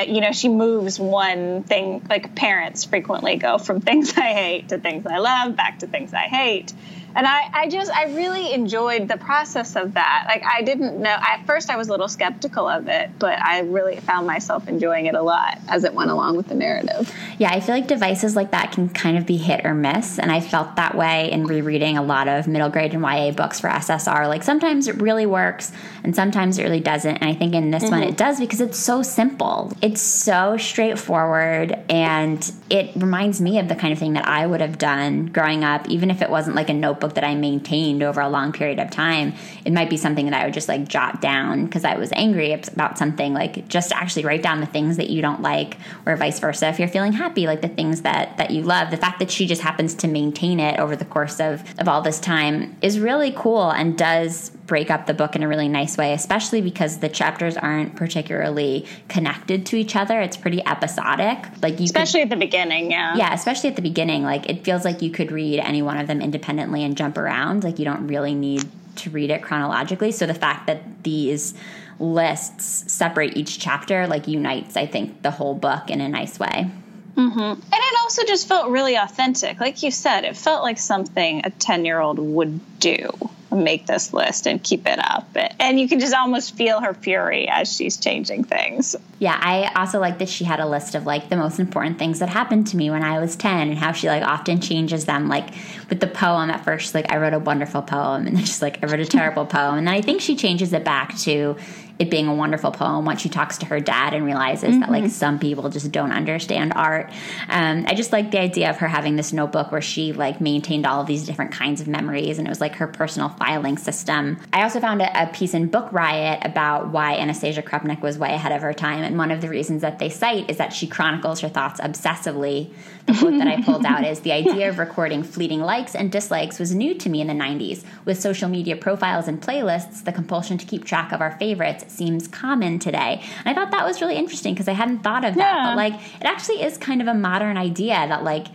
you know, she moves one thing, like parents frequently go from things I hate to things I love, back to things I hate. And I really enjoyed the process of that. Like, I didn't know, at first I was a little skeptical of it, but I really found myself enjoying it a lot as it went along with the narrative. Yeah, I feel like devices like that can kind of be hit or miss. And I felt that way in rereading a lot of middle grade and YA books for SSR. Like, sometimes it really works and sometimes it really doesn't. And I think in this one it does, because it's so simple. It's so straightforward. And it reminds me of the kind of thing that I would have done growing up, even if it wasn't like a notebook notebook that I maintained over a long period of time, it might be something that I would just like jot down because I was angry about something, like just actually write down the things that you don't like, or vice versa. If you're feeling happy, like the things that you love, the fact that she just happens to maintain it over the course of all this time is really cool and does break up the book in a really nice way, especially because the chapters aren't particularly connected to each other. It's pretty episodic. Like especially at the beginning, yeah. Yeah, especially at the beginning. Like it feels like you could read any one of them independently and jump around. Like you don't really need to read it chronologically. So the fact that these lists separate each chapter like unites, I think, the whole book in a nice way. Mm-hmm. And it also just felt really authentic. Like you said, it felt like something a 10-year-old would do, make this list and keep it up. And you can just almost feel her fury as she's changing things. Yeah, I also like that she had a list of like the most important things that happened to me when I was 10 and how she like often changes them. Like with the poem at first, she's like, I wrote a wonderful poem, and then she's like, I wrote a terrible poem. And then I think she changes it back to it being a wonderful poem once she talks to her dad and realizes mm-hmm. that like some people just don't understand art. I just like the idea of her having this notebook where she like maintained all of these different kinds of memories, and it was like her personal filing system. I also found a piece in Book Riot about why Anastasia Krupnik was way ahead of her time, and one of the reasons that they cite is that she chronicles her thoughts obsessively. The quote that I pulled out is, the idea of recording fleeting likes and dislikes was new to me in the 90s. With social media profiles and playlists, the compulsion to keep track of our favorites seems common today. And I thought that was really interesting because I hadn't thought of that. Yeah. But like it actually is kind of a modern idea that like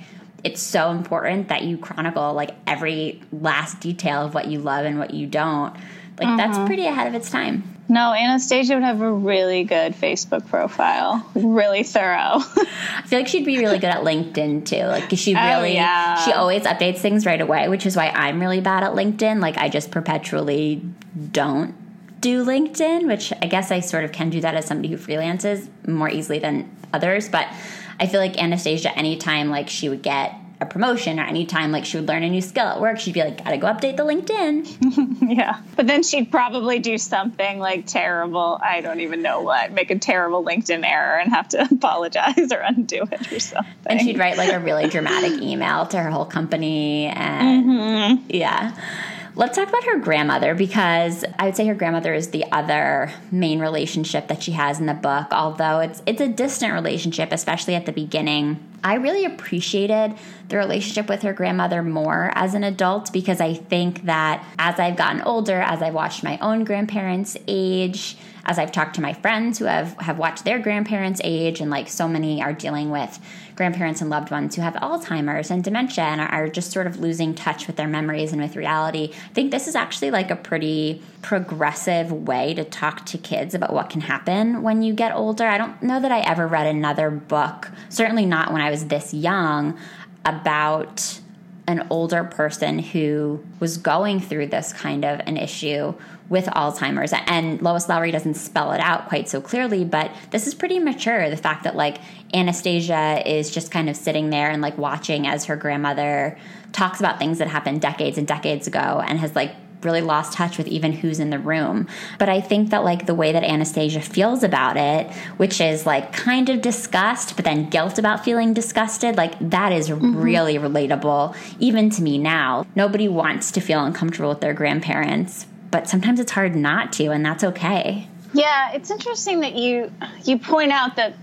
it's so important that you chronicle like every last detail of what you love and what you don't. Like mm-hmm. that's pretty ahead of its time. No, Anastasia would have a really good Facebook profile. Really thorough. I feel like she'd be really good at LinkedIn too. Like cause she really, she always updates things right away, which is why I'm really bad at LinkedIn. Like I just perpetually don't do LinkedIn, which I guess I sort of can do that as somebody who freelances more easily than others. But I feel like Anastasia, anytime like she would get a promotion or anytime like she would learn a new skill at work, she'd be like, gotta go update the LinkedIn. Yeah. But then she'd probably do something like terrible, I don't even know what, make a terrible LinkedIn error and have to apologize or undo it or something. And she'd write like a really dramatic email to her whole company. And mm-hmm. yeah. Let's talk about her grandmother, because I would say her grandmother is the other main relationship that she has in the book, although it's a distant relationship, especially at the beginning. I really appreciated the relationship with her grandmother more as an adult, because I think that as I've gotten older, as I've watched my own grandparents age, as I've talked to my friends who have watched their grandparents age, and like so many are dealing with grandparents and loved ones who have Alzheimer's and dementia and are just sort of losing touch with their memories and with reality, I think this is actually like a pretty progressive way to talk to kids about what can happen when you get older. I don't know that I ever read another book, certainly not when I was this young, about an older person who was going through this kind of an issue with Alzheimer's. And Lois Lowry doesn't spell it out quite so clearly, but this is pretty mature. The fact that like Anastasia is just kind of sitting there and like watching as her grandmother talks about things that happened decades and decades ago and has like really lost touch with even who's in the room. But I think that like the way that Anastasia feels about it, which is like kind of disgust, but then guilt about feeling disgusted, like that is mm-hmm. really relatable, even to me now. Nobody wants to feel uncomfortable with their grandparents, but sometimes it's hard not to, and that's okay. Yeah, it's interesting that you point out that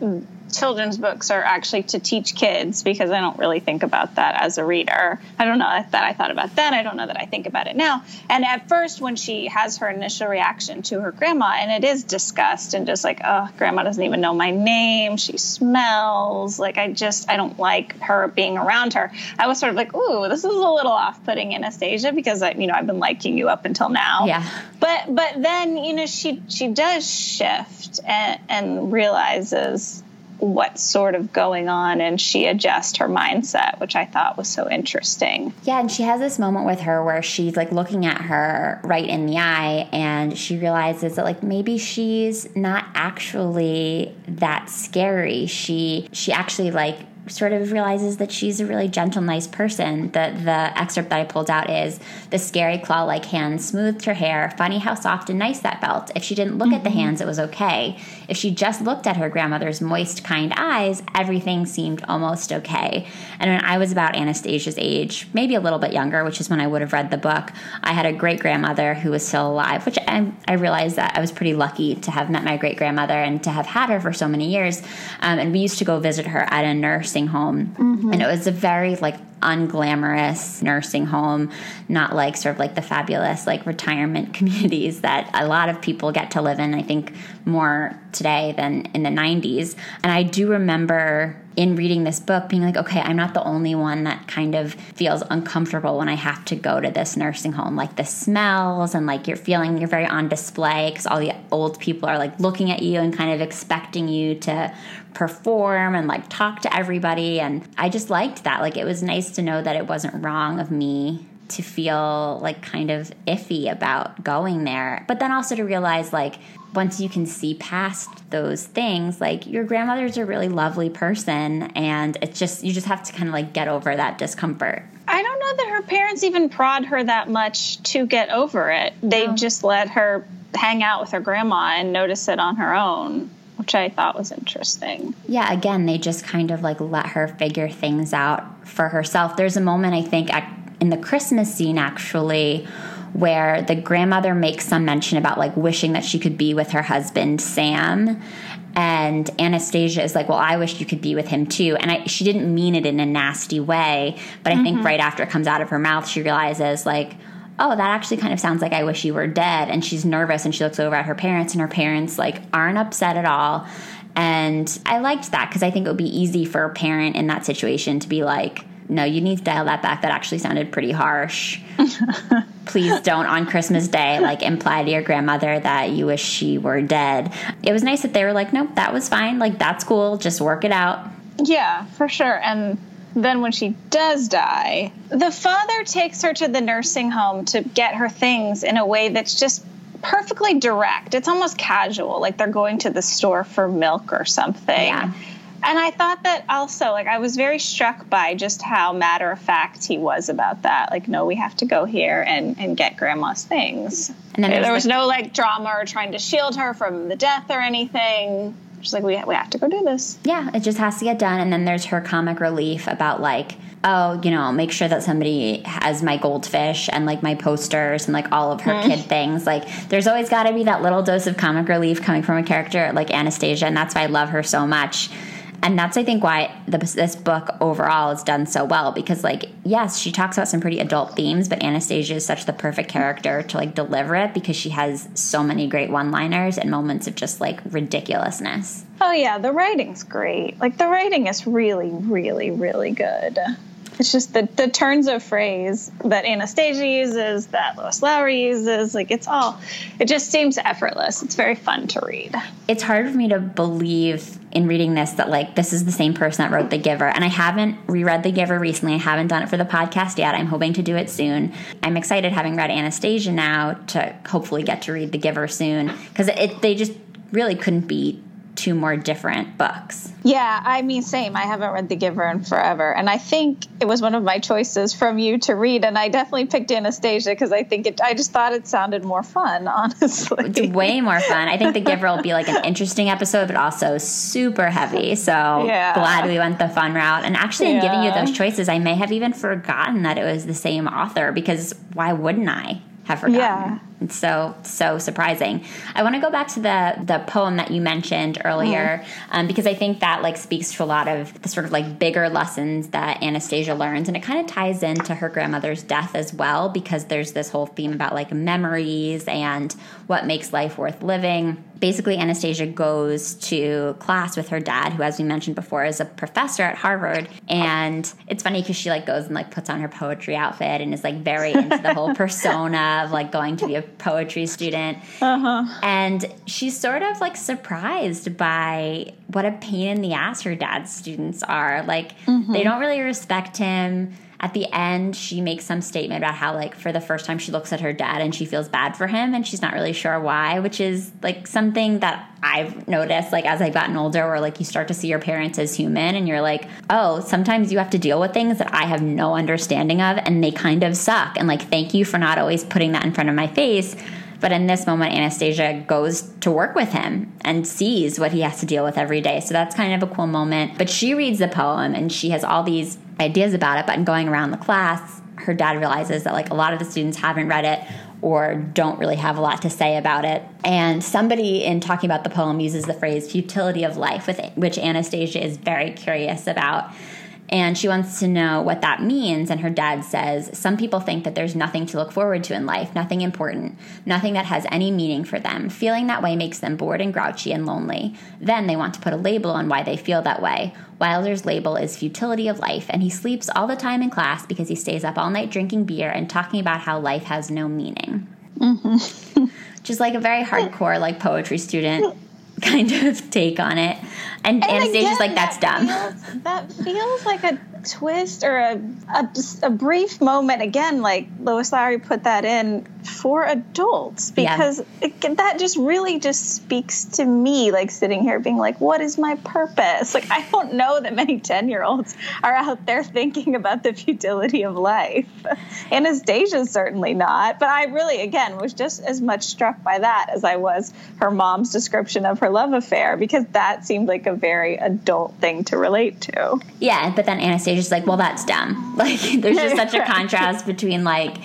children's books are actually to teach kids, because I don't really think about that as a reader. I don't know that I thought about that. I don't know that I think about it now. And at first, when she has her initial reaction to her grandma, and it is disgust and just like, oh, grandma doesn't even know my name. She smells. Like, I don't like her being around her. I was sort of like, ooh, this is a little off-putting, Anastasia, because I've been liking you up until now. Yeah. But then, she does shift and realizes what's sort of going on, and she adjusts her mindset, which I thought was so interesting. Yeah, and she has this moment with her where she's like looking at her right in the eye, and she realizes that like maybe she's not actually that scary. She actually like sort of realizes that she's a really gentle, nice person. The excerpt that I pulled out is, the scary claw-like hand smoothed her hair. Funny how soft and nice that felt. If she didn't look at the hands, it was okay. If she just looked at her grandmother's moist, kind eyes, everything seemed almost okay. And when I was about Anastasia's age, maybe a little bit younger, which is when I would have read the book, I had a great-grandmother who was still alive, which I realized that I was pretty lucky to have met my great-grandmother and to have had her for so many years. And we used to go visit her at a nursing home. Mm-hmm. And it was a very, unglamorous nursing home, not sort of the fabulous retirement communities that a lot of people get to live in, I think more today than in the 90s. And I do remember in reading this book being okay, I'm not the only one that kind of feels uncomfortable when I have to go to this nursing home. The smells and you're feeling you're very on display because all the old people are looking at you and kind of expecting you to perform and talk to everybody. And I just liked that. It was nice to know that it wasn't wrong of me to feel kind of iffy about going there. But then also to realize once you can see past those things, your grandmother's a really lovely person, and it's just, you just have to kind of get over that discomfort. I don't know that her parents even prod her that much to get over it. They just let her hang out with her grandma and notice it on her own, which I thought was interesting. Yeah, again, they just kind of let her figure things out for herself. There's a moment, I think, in the Christmas scene, actually, where the grandmother makes some mention about wishing that she could be with her husband, Sam. And Anastasia is well, I wish you could be with him too. And she didn't mean it in a nasty way, but I think right after it comes out of her mouth, she realizes oh, that actually kind of sounds I wish you were dead. And she's nervous and she looks over at her parents, and her parents aren't upset at all. And I liked that because I think it would be easy for a parent in that situation to be no, you need to dial that back. That actually sounded pretty harsh. Please don't on Christmas Day, imply to your grandmother that you wish she were dead. It was nice that they were nope, that was fine. That's cool. Just work it out. Yeah, for sure. And then when she does die, the father takes her to the nursing home to get her things in a way that's just perfectly direct. It's almost casual, they're going to the store for milk or something. Yeah. And I thought that also, I was very struck by just how matter-of-fact he was about that. No, we have to go here and get Grandma's things. And then there was no, drama or trying to shield her from the death or anything. She's we have to go do this. Yeah, it just has to get done. And then there's her comic relief about, oh, make sure that somebody has my goldfish and, my posters and, all of her kid things. There's always got to be that little dose of comic relief coming from a character like Anastasia, and that's why I love her so much. And that's, I think, why this book overall is done so well because, yes, she talks about some pretty adult themes, but Anastasia is such the perfect character to, deliver it because she has so many great one-liners and moments of just, ridiculousness. Oh, yeah, the writing's great. The writing is really, really, really good. It's just the turns of phrase that Anastasia uses, that Lois Lowry uses, it just seems effortless. It's very fun to read. It's hard for me to believe in reading this that, this is the same person that wrote The Giver. And I haven't reread The Giver recently. I haven't done it for the podcast yet. I'm hoping to do it soon. I'm excited, having read Anastasia now, to hopefully get to read The Giver soon because they just really couldn't be two more different books. Yeah, I mean, same. I haven't read The Giver in forever. And I think it was one of my choices from you to read. And I definitely picked Anastasia because I think I just thought it sounded more fun, honestly. It's way more fun. I think The Giver will be an interesting episode, but also super heavy. So glad we went the fun route. And actually in giving you those choices, I may have even forgotten that it was the same author because why wouldn't I have forgotten? Yeah. It's so surprising. I want to go back to the poem that you mentioned earlier because I think that speaks to a lot of the sort of bigger lessons that Anastasia learns, and it kind of ties into her grandmother's death as well because there's this whole theme about memories and what makes life worth living. Basically, Anastasia goes to class with her dad, who, as we mentioned before, is a professor at Harvard. And it's funny because she goes and puts on her poetry outfit and is very into the whole persona of going to be a poetry student. Uh-huh. And she's sort of surprised by what a pain in the ass her dad's students are. They don't really respect him. At the end, she makes some statement about how, like, for the first time she looks at her dad and she feels bad for him and she's not really sure why, which is, like, something that I've noticed, like, as I've gotten older, where, like, you start to see your parents as human and you're like, oh, sometimes you have to deal with things that I have no understanding of and they kind of suck. And, like, thank you for not always putting that in front of my face. But in this moment, Anastasia goes to work with him and sees what he has to deal with every day. So that's kind of a cool moment. But she reads the poem and she has all these ideas about it. But in going around the class, her dad realizes that, like, a lot of the students haven't read it or don't really have a lot to say about it. And somebody in talking about the poem uses the phrase futility of life, which Anastasia is very curious about. And she wants to know what that means. And her dad says, some people think that there's nothing to look forward to in life, nothing important, nothing that has any meaning for them. Feeling that way makes them bored and grouchy and lonely. Then they want to put a label on why they feel that way. Wilder's label is futility of life, and he sleeps all the time in class because he stays up all night drinking beer and talking about how life has no meaning. Mm-hmm. Which is like a very hardcore, like, poetry student kind of take on it. And Anastasia's again, like, that's dumb. That feels like a twist or a brief moment. Again, like, Lois Lowry put that in for adults because that just really just speaks to me, like, sitting here being like, what is my purpose? Like, I don't know that many 10-year-olds are out there thinking about the futility of life. Anastasia's certainly not. But I really, again, was just as much struck by that as I was her mom's description of her love affair, because that seemed like a very adult thing to relate to. Yeah, but then Anastasia's like, well, that's dumb. Like, there's just such a contrast between, like,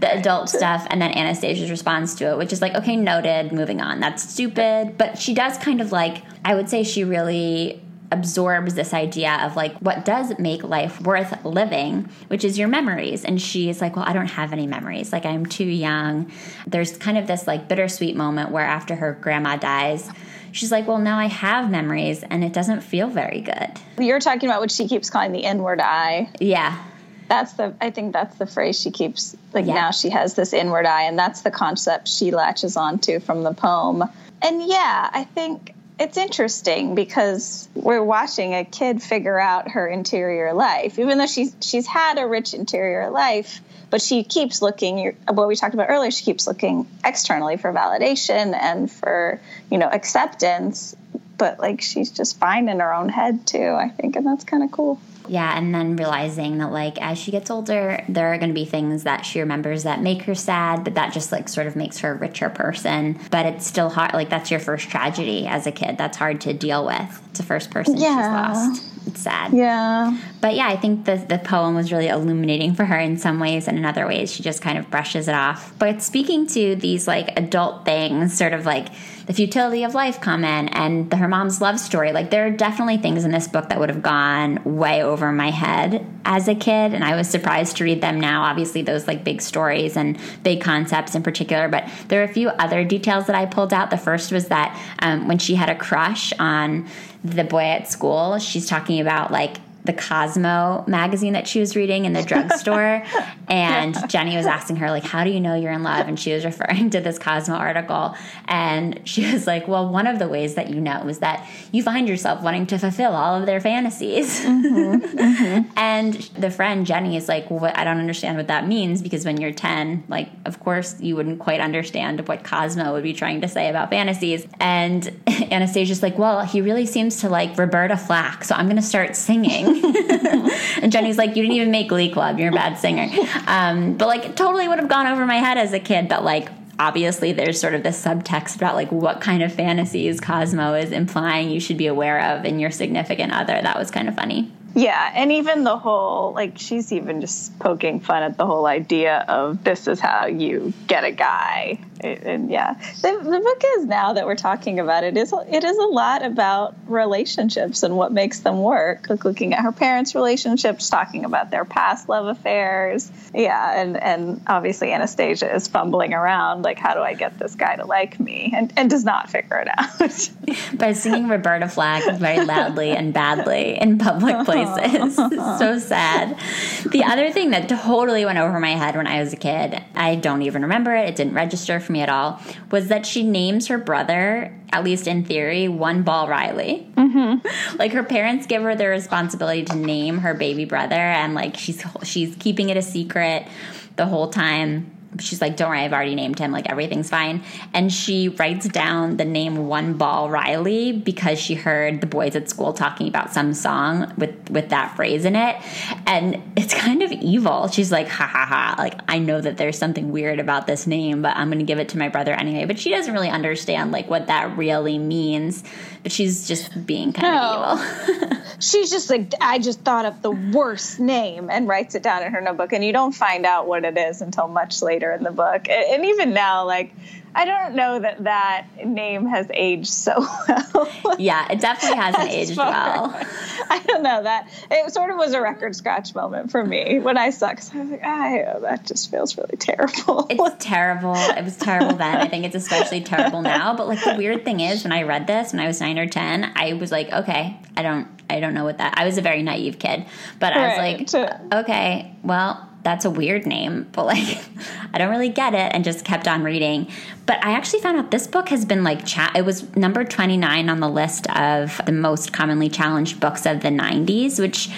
the adult stuff and then Anastasia's response to it, which is like, okay, noted, moving on. That's stupid. But she does kind of, like, I would say she really absorbs this idea of, like, what does make life worth living, which is your memories. And she's like, well, I don't have any memories. Like, I'm too young. There's kind of this, like, bittersweet moment where after her grandma dies, she's like, well, now I have memories, and it doesn't feel very good. You're talking about what she keeps calling the inward eye. Yeah. I think that's the phrase she keeps, like, now she has this inward eye, and that's the concept she latches onto from the poem. And yeah, I think it's interesting because we're watching a kid figure out her interior life, even though she's had a rich interior life. But she keeps looking, what we talked about earlier, she keeps looking externally for validation and for, you know, acceptance. But, like, she's just fine in her own head, too, I think. And that's kind of cool. Yeah, and then realizing that, like, as she gets older, there are going to be things that she remembers that make her sad, but that just, like, sort of makes her a richer person. But it's still hard. Like, that's your first tragedy as a kid. That's hard to deal with. It's the first person she's lost. It's sad. Yeah. But, yeah, I think the poem was really illuminating for her in some ways, and in other ways she just kind of brushes it off. But speaking to these, like, adult things, sort of like the futility of life comment and her mom's love story, like, there are definitely things in this book that would have gone way over my head as a kid, and I was surprised to read them now. Obviously, those, like, big stories and big concepts in particular, but there are a few other details that I pulled out. The first was that when she had a crush on the boy at school, she's talking about, like, the Cosmo magazine that she was reading in the drugstore. And Jenny was asking her, like, how do you know you're in love? And she was referring to this Cosmo article. And she was like, well, one of the ways that you know is that you find yourself wanting to fulfill all of their fantasies. Mm-hmm. Mm-hmm. And the friend, Jenny, is like, well, I don't understand what that means, because when you're 10, like, of course you wouldn't quite understand what Cosmo would be trying to say about fantasies. And Anastasia's like, well, he really seems to like Roberta Flack, so I'm going to start singing. And Jenny's like, you didn't even make Glee Club. You're a bad singer. But, like, it totally would have gone over my head as a kid. But, like, obviously there's sort of this subtext about, like, what kind of fantasies Cosmo is implying you should be aware of in your significant other. That was kind of funny. Yeah, and even the whole, like, she's even just poking fun at the whole idea of this is how you get a guy. And yeah, the book is, now that we're talking about it, it is a lot about relationships and what makes them work. Like, looking at her parents' relationships, talking about their past love affairs. Yeah, and obviously Anastasia is fumbling around, like, how do I get this guy to like me? And does not figure it out. By singing Roberta Flack very loudly and badly in public places. So sad. The other thing that totally went over my head when I was a kid, I don't even remember it, it didn't register for me at all, was that she names her brother, at least in theory, One Ball Riley. Mm-hmm. Mm-hmm. Like, her parents give her the responsibility to name her baby brother, and, like, she's keeping it a secret the whole time. She's like, don't worry, I've already named him. Like, everything's fine. And she writes down the name One Ball Riley because she heard the boys at school talking about some song with that phrase in it. And it's kind of evil. She's like, ha, ha, ha. Like, I know that there's something weird about this name, but I'm going to give it to my brother anyway. But she doesn't really understand, like, what that really means. But she's just being kind of evil. She's just like, I just thought of the worst name, and writes it down in her notebook. And you don't find out what it is until much later in the book. And even now, like, I don't know that that name has aged so well. Yeah, it definitely hasn't aged well. I don't know that. It sort of was a record scratch moment for me when I saw, because I was like, that just feels really terrible. It's terrible. It was terrible then. I think it's especially terrible now. But, like, the weird thing is, when I read this when I was 9 or 10, I was like, okay, I don't know what that. I was a very naive kid, but I was like, okay, well, that's a weird name, but, like, I don't really get it, and just kept on reading. But I actually found out this book has been, like, it was number 29 on the list of the most commonly challenged books of the 90s, which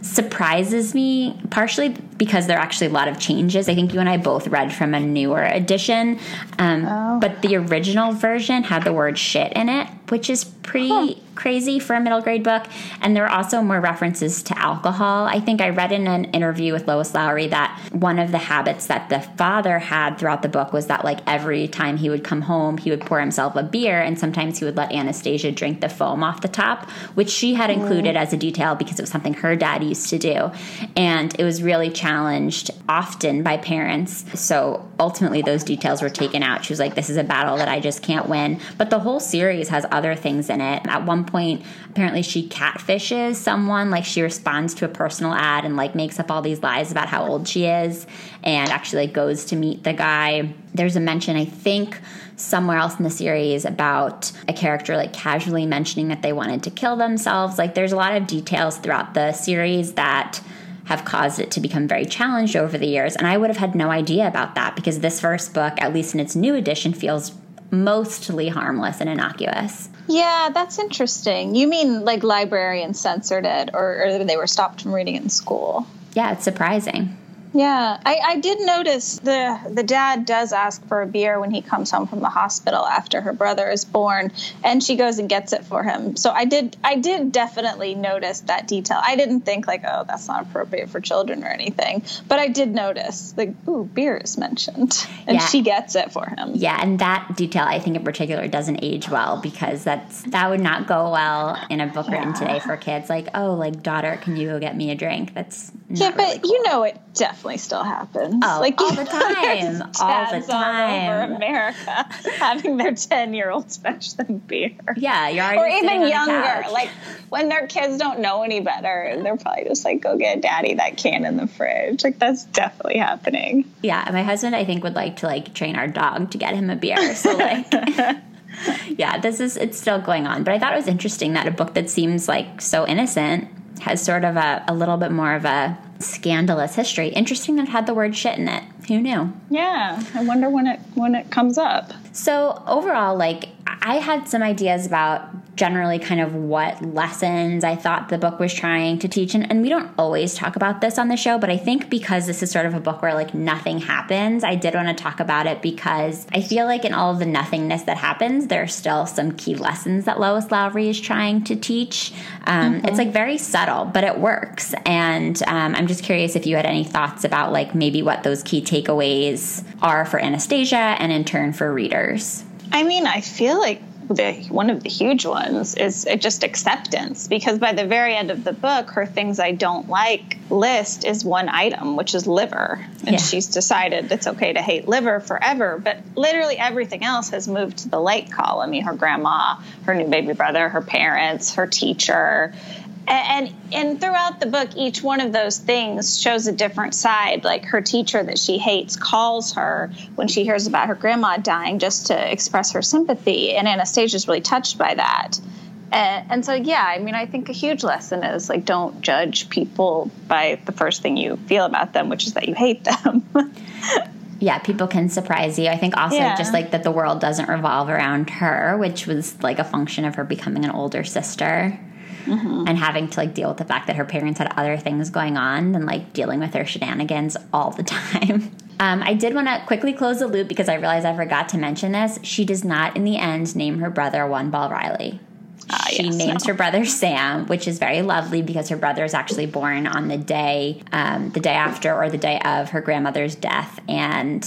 surprises me, partially because there are actually a lot of changes. I think you and I both read from a newer edition, but the original version had the word shit in it, which is pretty crazy for a middle grade book. And there are also more references to alcohol. I think I read in an interview with Lois Lowry that one of the habits that the father had throughout the book was that, like, every time he would come home, he would pour himself a beer, and sometimes he would let Anastasia drink the foam off the top, which she had included as a detail because it was something her dad used to do. And it was really challenged often by parents. So ultimately those details were taken out. She was like, this is a battle that I just can't win. But the whole series has other things in it. At one point, apparently she catfishes someone. Like, she responds to a personal ad and, like, makes up all these lies about how old she is, and actually, like, goes to meet the guy. There's a mention, I think, somewhere else in the series about a character, like, casually mentioning that they wanted to kill themselves. Like, there's a lot of details throughout the series that have caused it to become very challenged over the years. And I would have had no idea about that, because this first book, at least in its new edition, feels mostly harmless and innocuous. Yeah, that's interesting. You mean, like, librarians censored it, or they were stopped from reading it in school? Yeah, it's surprising. Yeah, I did notice the dad does ask for a beer when he comes home from the hospital after her brother is born, and she goes and gets it for him. So I did definitely notice that detail. I didn't think, like, oh, that's not appropriate for children or anything, but I did notice, like, ooh, beer is mentioned, and she gets it for him. Yeah, and that detail, I think in particular, doesn't age well, because that would not go well in a book written today for kids. Like, oh, like, daughter, can you go get me a drink? That's not really cool. You know, it definitely still happens. Oh, like, all the time. All the time. All over America having their 10-year-old fetch them beer. Yeah, you're already. Or even younger. Like, when their kids don't know any better, and they're probably just like, go get daddy that can in the fridge. Like, that's definitely happening. Yeah, my husband, I think, would like to, like, train our dog to get him a beer. So, like, yeah, it's still going on. But I thought it was interesting that a book that seems, like, so innocent has sort of a little bit more of a scandalous history. Interesting that it had the word shit in it. Who knew? Yeah, I wonder when it comes up. So overall, like, I had some ideas about generally kind of what lessons I thought the book was trying to teach. And we don't always talk about this on the show, but I think because this is sort of a book where, like, nothing happens, I did want to talk about it, because I feel like in all of the nothingness that happens, there are still some key lessons that Lois Lowry is trying to teach. It's, like, very subtle, but it works. And I'm just curious if you had any thoughts about, like, maybe what those key takeaways are for Anastasia and in turn for readers. I mean, I feel like one of the huge ones is just acceptance, because by the very end of the book, her things I don't like list is one item, which is liver. And she's decided it's okay to hate liver forever, but literally everything else has moved to the like column. I mean, her grandma, her new baby brother, her parents, her teacher. And throughout the book, each one of those things shows a different side. Like, her teacher that she hates calls her when she hears about her grandma dying just to express her sympathy. And Anastasia's really touched by that. And so, yeah, I mean, I think a huge lesson is, like, don't judge people by the first thing you feel about them, which is that you hate them. yeah, people can surprise you. I think also just like that the world doesn't revolve around her, which was like a function of her becoming an older sister and having to like deal with the fact that her parents had other things going on than like dealing with her shenanigans all the time. I did want to quickly close the loop because I realized I forgot to mention this. She does not in the end name her brother One Ball Riley. She names her brother Sam, which is very lovely because her brother is actually born on the day after or the day of her grandmother's death. And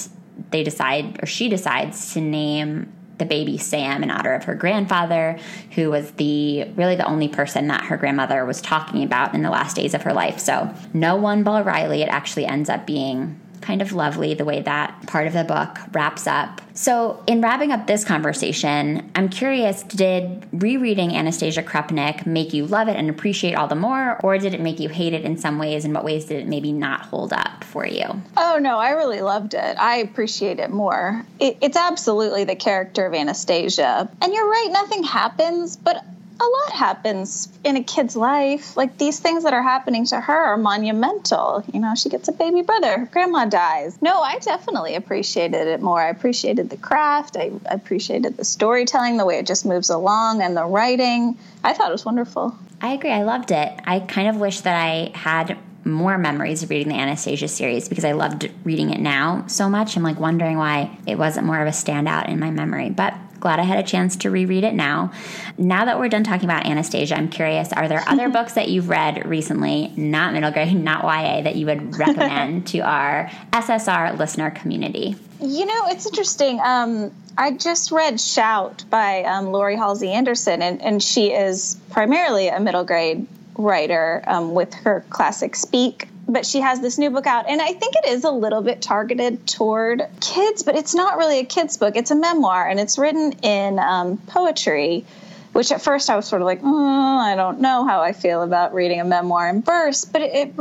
they decide, or she decides, to name the baby Sam in honor of her grandfather, who was really the only person that her grandmother was talking about in the last days of her life. So no One Ball Riley. It actually ends up being kind of lovely the way that part of the book wraps up. So in wrapping up this conversation, I'm curious, did rereading Anastasia Krupnik make you love it and appreciate all the more, or did it make you hate it in some ways? In what ways did it maybe not hold up for you? Oh, no, I really loved it. I appreciate it more. It's absolutely the character of Anastasia. And you're right, nothing happens, but a lot happens in a kid's life. Like, these things that are happening to her are monumental. You know, she gets a baby brother, her grandma dies. No, I definitely appreciated it more. I appreciated the craft. I appreciated the storytelling, the way it just moves along, and the writing. I thought it was wonderful. I agree. I loved it. I kind of wish that I had more memories of reading the Anastasia series because I loved reading it now so much. I'm like wondering why it wasn't more of a standout in my memory, but glad I had a chance to reread it now. Now that we're done talking about Anastasia, I'm curious, are there other books that you've read recently, not middle grade, not YA, that you would recommend to our SSR listener community? You know, it's interesting. I just read Shout by Laurie Halse Anderson, and she is primarily a middle grade writer with her classic Speak. But she has this new book out, and I think it is a little bit targeted toward kids, but it's not really a kid's book. It's a memoir, and it's written in poetry, which at first I was sort of like, I don't know how I feel about reading a memoir in verse, but it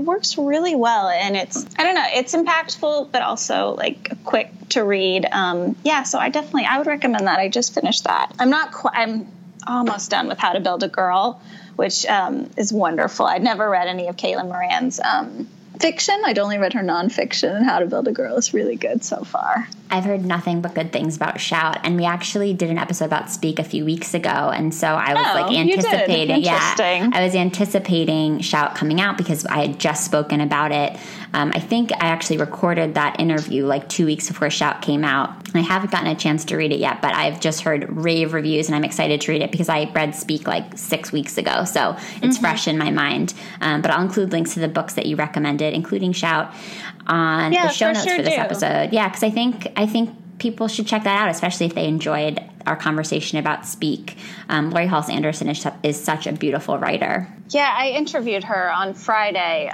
works really well, and it's, I don't know, it's impactful, but also like quick to read. So I would recommend that. I just finished that. I'm almost done with How to Build a Girl, which is wonderful. I'd never read any of Caitlin Moran's fiction. I'd only read her nonfiction, and How to Build a Girl is really good so far. I've heard nothing but good things about Shout, and we actually did an episode about Speak a few weeks ago, and so I was anticipating. Yeah, I was anticipating Shout coming out because I had just spoken about it. I think I actually recorded that interview like 2 weeks before Shout came out. I haven't gotten a chance to read it yet, but I've just heard rave reviews, and I'm excited to read it because I read Speak like 6 weeks ago, so it's fresh in my mind. But I'll include links to the books that you recommended, including Shout, on the show notes for this episode. Yeah, because I think people should check that out, especially if they enjoyed our conversation about Speak. Laurie Halse Anderson is such a beautiful writer. Yeah, I interviewed her on Friday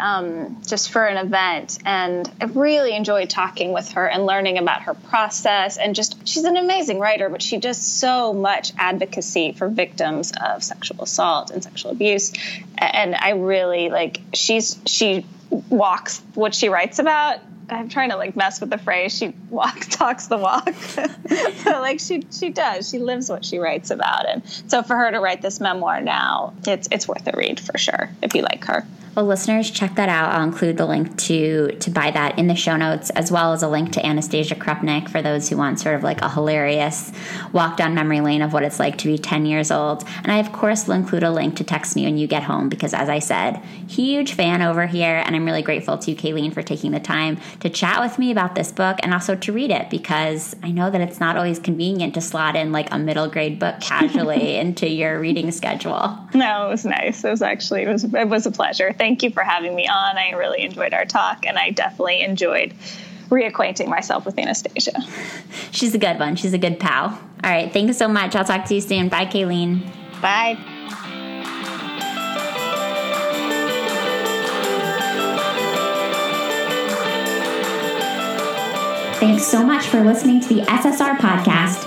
just for an event, and I really enjoyed talking with her and learning about her process. And just, she's an amazing writer, but she does so much advocacy for victims of sexual assault and sexual abuse. And I really like, she walks what she writes about. I'm trying to like mess with the phrase. She talks the walk. But like she does. She lives what she writes about. And so for her to write this memoir now, it's worth a read for sure if you like her. Well, listeners, check that out. I'll include the link to buy that in the show notes, as well as a link to Anastasia Krupnik for those who want sort of like a hilarious walk down memory lane of what it's like to be 10 years old. And I, of course, will include a link to Text Me When You Get Home because, as I said, huge fan over here. And I'm really grateful to Kayleen for taking the time to chat with me about this book and also to read it, because I know that it's not always convenient to slot in like a middle grade book casually into your reading schedule. No, it was nice. It was actually, it was a pleasure. Thank you for having me on. I really enjoyed our talk, and I definitely enjoyed reacquainting myself with Anastasia. She's a good one. She's a good pal. All right. Thanks so much. I'll talk to you soon. Bye, Kayleen. Bye. Thanks so much for listening to the SSR Podcast.